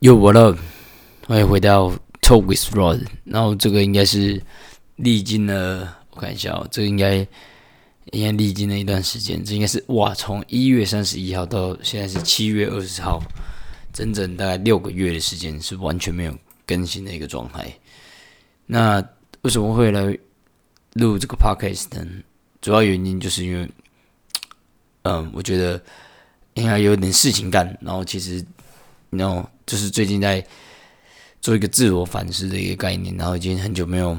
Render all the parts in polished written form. Yo, what up？ 欢迎回到 Talk with Rod。然后这个应该是历经了，我看一下哦，这个应该历经了一段时间。这应该是从1月31号到现在是7月20号，整整大概6个月的时间是完全没有更新的一个状态。那为什么会来录这个 podcast 呢？主要原因就是因为，我觉得应该有点事情干，然后其实。然后就是最近在做一个自我反思的一个概念，然后已经很久没有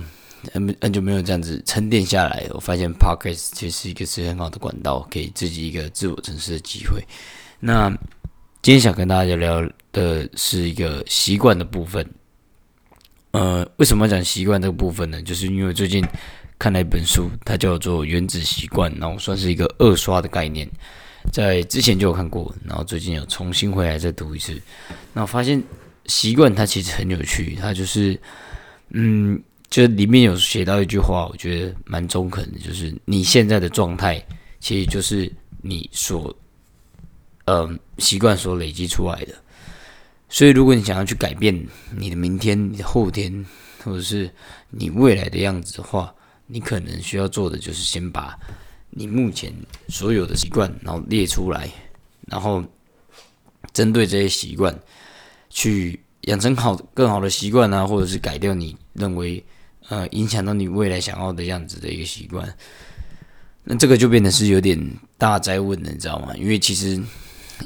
这样子沉淀下来。我发现 Podcast 其实是一个很好的管道，给自己一个自我审视的机会。那今天想跟大家聊的是一个习惯的部分。为什么要讲习惯这个部分呢？就是因为我最近看了一本书，它叫做《原子习惯》，然后算是一个二刷的概念。在之前就有看过，然后最近有重新回来再读一次，然后发现习惯它其实很有趣，它就是，就里面有写到一句话，我觉得蛮中肯的，就是你现在的状态其实就是你所，习惯所累积出来的。所以如果你想要去改变你的明天、你的后天，或者是你未来的样子的话，你可能需要做的就是先把你目前所有的习惯，然后列出来，然后针对这些习惯去养成更好的习惯啊，或者是改掉你认为影响到你未来想要的样子的一个习惯。那这个就变得是有点大哉问了，你知道吗？因为其实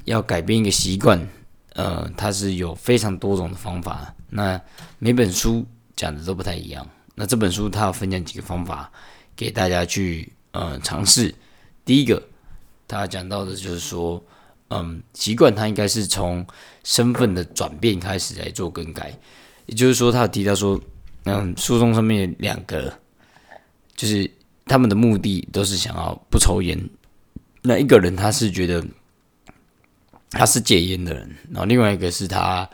要改变一个习惯，它是有非常多种的方法。那每本书讲的都不太一样。那这本书它有分享几个方法给大家去。尝试第一个，他讲到的就是说，习惯它应该是从身份的转变开始来做更改，也就是说，他有提到说，书中上面2个，就是他们的目的都是想要不抽烟。那一个人他是觉得他是戒烟的人，然后另外一个是他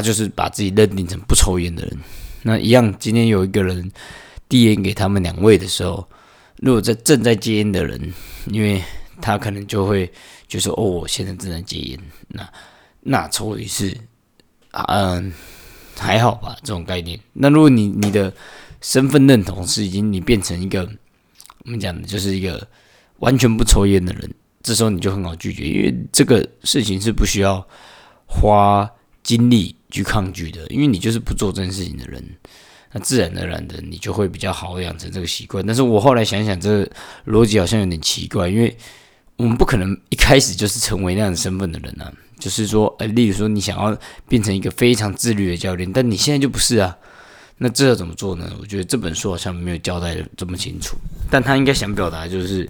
就是把自己认定成不抽烟的人。那一样，今天有一个人递烟给他们2位的时候。如果正在戒烟的人，因为他可能就会就说：“哦，我现在正在戒烟，那抽一次，还好吧。”这种概念。那如果你的身份认同是已经你变成一个我们讲的就是一个完全不抽烟的人，这时候你就很好拒绝，因为这个事情是不需要花精力去抗拒的，因为你就是不做这件事情的人。那自然而然的，你就会比较好养成这个习惯。但是我后来想想，这个逻辑好像有点奇怪，因为我们不可能一开始就是成为那样的身份的人啊。就是说，例如说，你想要变成一个非常自律的教练，但你现在就不是啊。那这要怎么做呢？我觉得这本书好像没有交代的这么清楚。但他应该想表达就是，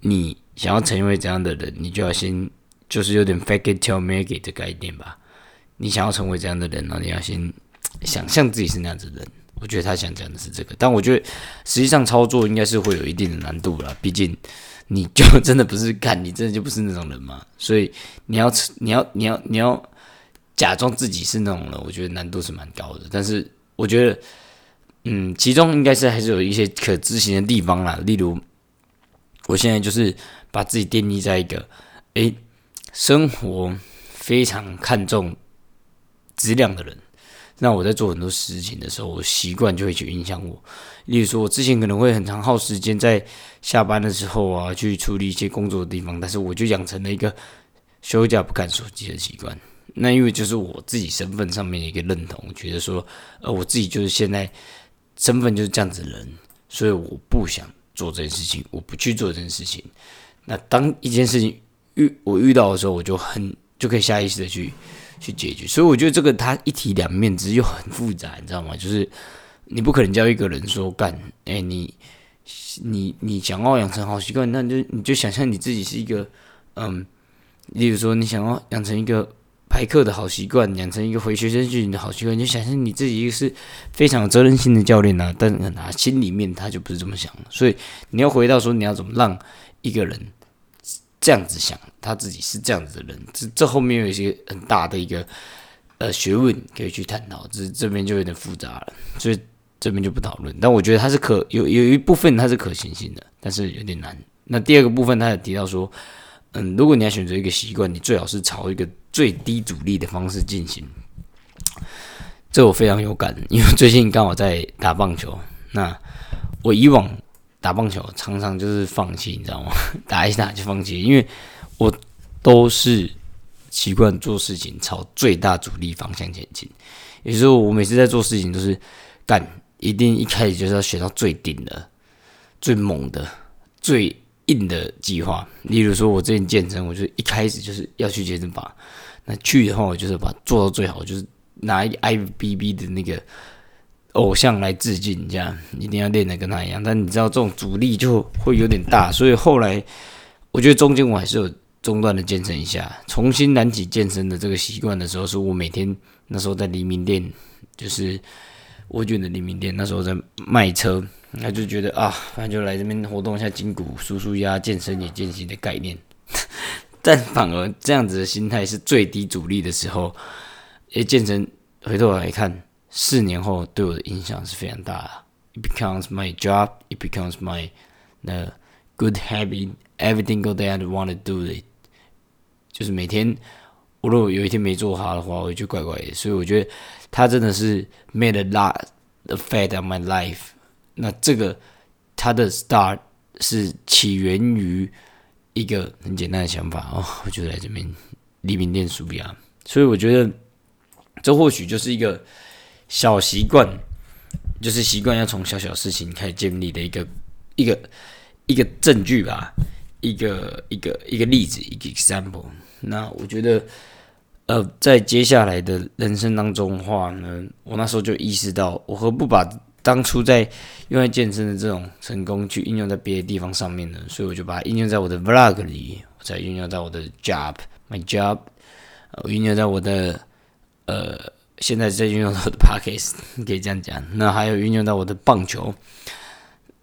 你想要成为怎样的人，你就要先就是有点 fake it till make it 的概念吧。你想要成为怎样的人，然后你要先。想象自己是那样子的人，我觉得他想讲的是这个，但我觉得实际上操作应该是会有一定的难度啦，毕竟你就真的不是你真的就不是那种人嘛，所以你要假装自己是那种人，我觉得难度是蛮高的。但是我觉得，其中应该是还是有一些可执行的地方啦，例如我现在就是把自己建立在一个生活非常看重质量的人。那我在做很多事情的时候，我习惯就会去影响我。例如说，我之前可能会很常耗时间在下班的时候啊，去处理一些工作的地方，但是我就养成了一个休假不看手机的习惯。那因为就是我自己身份上面的一个认同，我觉得说，我自己就是现在身份就是这样子的人，所以我不想做这件事情，我不去做这件事情。那当一件事情我遇到的时候，我就可以下意识的去解决，所以我觉得这个它一体两面，只是又很复杂，你知道吗？就是你不可能叫一个人说你想要养成好习惯，那你就想象你自己是一个例如说你想要养成一个排课的好习惯，养成一个回学生群的好习惯，你就想象你自己是非常有责任心的教练啊，但是心里面他就不是这么想，所以你要回到说你要怎么让一个人。这样子想，他自己是这样子的人，这后面有一些很大的一个学问可以去探讨，这边就有点复杂了，所以这边就不讨论。但我觉得它是有一部分它是可行性的，但是有点难。那第2个部分他也提到说，如果你要选择一个习惯，你最好是朝一个最低阻力的方式进行。这我非常有感，因为最近刚好在打棒球。那我以往打棒球常常就是放弃，你知道吗？打一打就放弃，因为我都是习惯做事情朝最大阻力方向前进。也就是我每次在做事情都是干，一定一开始就是要选到最顶的、最猛的、最硬的计划。例如说，我之前健身，我就一开始就是要去健身房。那去的话，我就是把它做到最好，就是拿一 IBB 的那个偶像来致敬，这样一定要练得跟他一样。但你知道这种阻力就会有点大，所以后来我觉得中间我还是有中断的健身一下，重新燃起健身的这个习惯的时候，是我每天那时候在黎明店，就是我觉得黎明店那时候在卖车，那就觉得啊，那就来这边活动一下筋骨，舒舒压，健身也健行的概念。但反而这样子的心态是最低阻力的时候。健身回头来看，4年后对我的影响是非常大的。It becomes my job. It becomes my good habit. Everything go there I want to do it. 就是每天，我如果有一天没做它的话，我就怪怪的。所以我觉得它真的是 made a lot of effect on my life. 那这个它的 start 是起源于一个很简单的想法哦，我就来这边黎明店舒压。所以我觉得，这或许就是一个小习惯，就是习惯要从小小事情开始建立的一个证据吧，一个例子，一个 example。那我觉得，在接下来的人生当中的话呢，我那时候就意识到，我何不把当初在用在健身的这种成功去应用在别的地方上面呢？所以我就把它应用在我的 vlog 里，我再应用在我的 job，my job，我应用在我的现在在运用到我的 Pocket， 可以这样讲。那还有运用到我的棒球。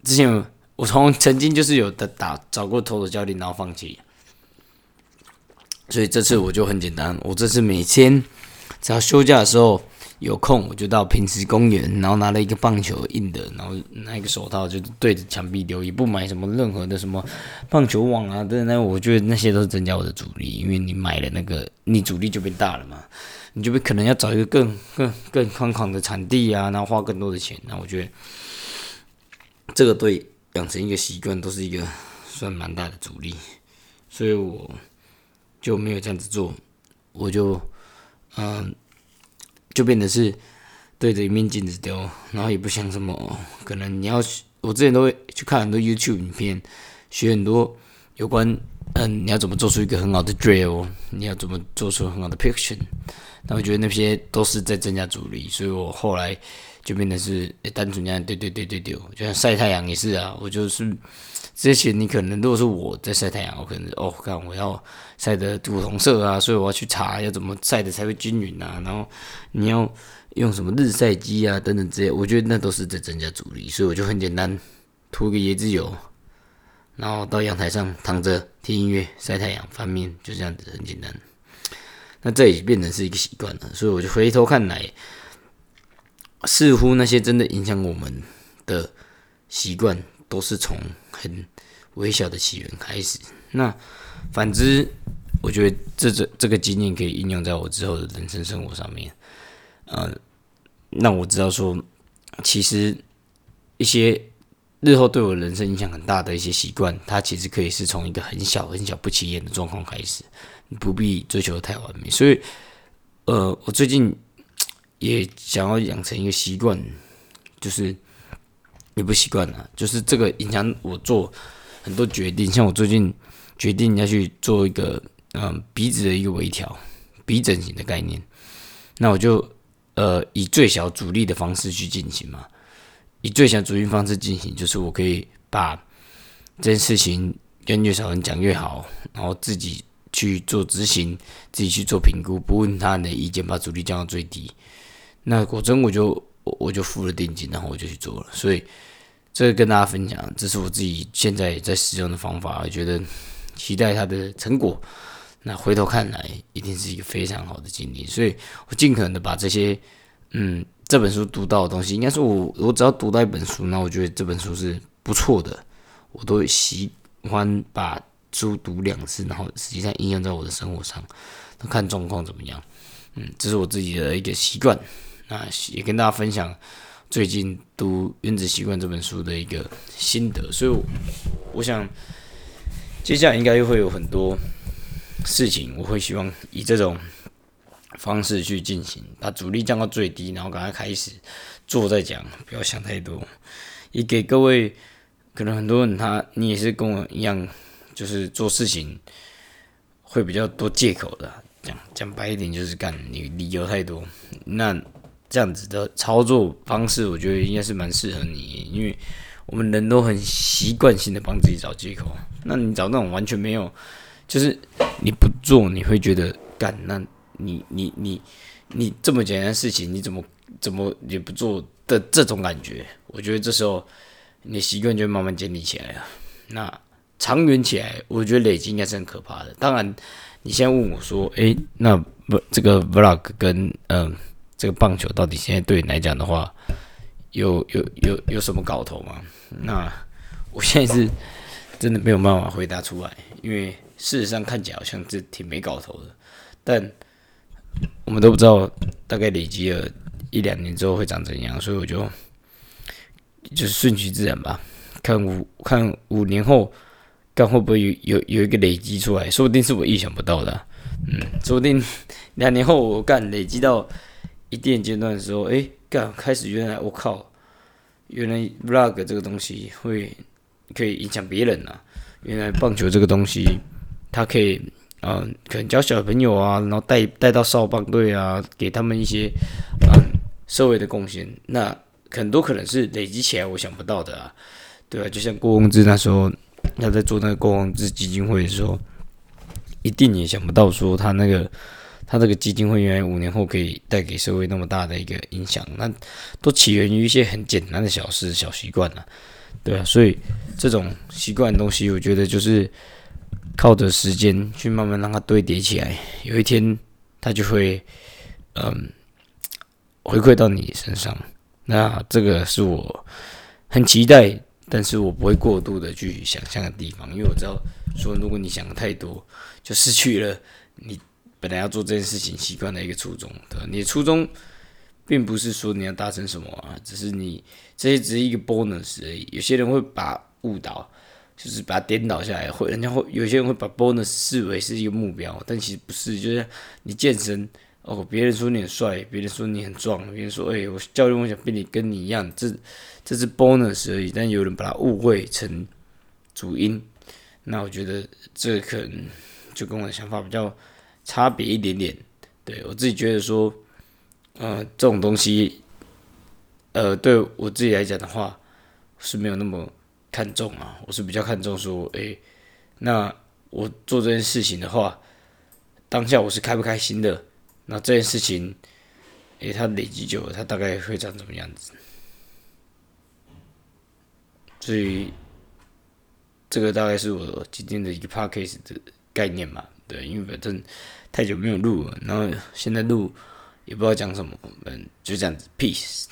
之前我曾经就是有的找过投手教练，然后放弃。所以这次我就很简单，我这次每天只要休假的时候有空，我就到平池公园，然后拿了一个棒球硬的，然后拿一个手套就对着墙壁丢，也不买什么任何的什么棒球网啊等等。我觉得那些都是增加我的阻力，因为你买了那个，你阻力就变大了嘛。你就会可能要找一个更宽广的场地啊，然后花更多的钱。那我觉得这个对养成一个习惯都是一个算蛮大的阻力，所以我就没有这样子做，我就就变得是对着一面镜子丢，然后也不想什么。可能你要，我之前都会去看很多 YouTube 影片，学很多有关你要怎么做出一个很好的 drill， 你要怎么做出很好的 picture。那我觉得那些都是在增加阻力，所以我后来就变得是单纯这样对，就像晒太阳也是啊。我就是之前你可能如果是我在晒太阳，我可能看我要晒得土红色啊，所以我要去查要怎么晒的才会均匀啊。然后你要用什么日晒机啊等等之类，我觉得那都是在增加阻力，所以我就很简单，涂个椰子油，然后到阳台上躺着听音乐、晒太阳、翻面，就这样子，很简单。那这也变成是一个习惯了，所以我就回头看来，似乎那些真的影响我们的习惯，都是从很微小的起源开始。那反之，我觉得这个经验可以应用在我之后的人生生活上面，让我知道说，其实一些日后对我人生影响很大的一些习惯，它其实可以是从一个很小不起眼的状况开始。不必追求太完美，所以，我最近也想要养成一个习惯，就是也不习惯了，就是这个影响我做很多决定。像我最近决定要去做一个鼻子的一个微调、鼻整形的概念，那我就以最小阻力的方式去进行嘛，以最小阻力方式进行，就是我可以把这件事情跟越少人讲越好，然后自己去做执行，自己去做评估，不问他人的意见，把阻力降到最低。那果真我就付了定金，然后我就去做了。所以这个跟大家分享，这是我自己现在在使用的方法，我觉得期待它的成果。那回头看来，一定是一个非常好的经历。所以我尽可能的把这些这本书读到的东西，应该说我只要读到一本书，那我觉得这本书是不错的，我都喜欢把出读2次，然后实际上应用在我的生活上，那看状况怎么样。这是我自己的一个习惯，那也跟大家分享最近读《原子习惯》这本书的一个心得。所以我想接下来应该会有很多事情，我会希望以这种方式去进行，把阻力降到最低，然后赶快开始做再讲，不要想太多。也给各位，可能很多人你也是跟我一样，就是做事情会比较多借口的，讲白一点就是干你理由太多。那这样子的操作方式，我觉得应该是蛮适合你，因为我们人都很习惯性的帮自己找借口。那你找那种完全没有，就是你不做，你会觉得干那。你这么简单的事情，你怎么也不做的这种感觉，我觉得这时候你的习惯就慢慢建立起来了。那长远起来，我觉得累积应该是很可怕的。当然，你现在问我说，那这个 vlog 跟这个棒球到底现在对你来讲的话，有什么搞头吗？那我现在是真的没有办法回答出来，因为事实上看起来好像是挺没搞头的，但我们都不知道大概累积了1-2年之后会长怎样，所以我就是顺其自然吧，看5年后看会不会有一个累积出来，说不定是我意想不到的说不定2年后我累积到一定阶段的时候，开始原来我靠，原来 vlog 这个东西可以影响别人啊，原来棒球这个东西它可以。可能教小朋友啊，然后带到少棒队啊，给他们一些社会的贡献，那很多可能是累积起来我想不到的啊，对啊，就像郭宏志那时候他在做那个郭宏志基金会的时候，一定也想不到说他这个基金会原来5年后可以带给社会那么大的一个影响，那都起源于一些很简单的小事小习惯啊，对啊，所以这种习惯的东西，我觉得就是。靠着时间去慢慢让它堆叠起来，有一天它就会回馈到你身上。那这个是我很期待，但是我不会过度的去想象的地方，因为我知道说，如果你想太多，就失去了你本来要做这件事情习惯的一个初衷。对，你的初衷并不是说你要达成什么啊，只是你这些只是一个 bonus 而已。有些人会把误导。就是把它颠倒下来，有些人会把 bonus 视为是一个目标，但其实不是。就是你健身哦，别人说你很帅，别人说你很壮，别人说我教练我想跟你一样，这是 bonus 而已。但有人把它误会成主因，那我觉得这可能就跟我的想法比较差别一点点。对我自己觉得说，这种东西，对我自己来讲的话是没有那么。看重啊，我是比较看重说，那我做这件事情的话，当下我是开不开心的？那这件事情，它累积久了，它大概会长什么样子？所以，这个大概是我今天的一个 podcast 的概念嘛。对，因为反正太久没有录了，然后现在录也不知道讲什么，就这样子 ，peace。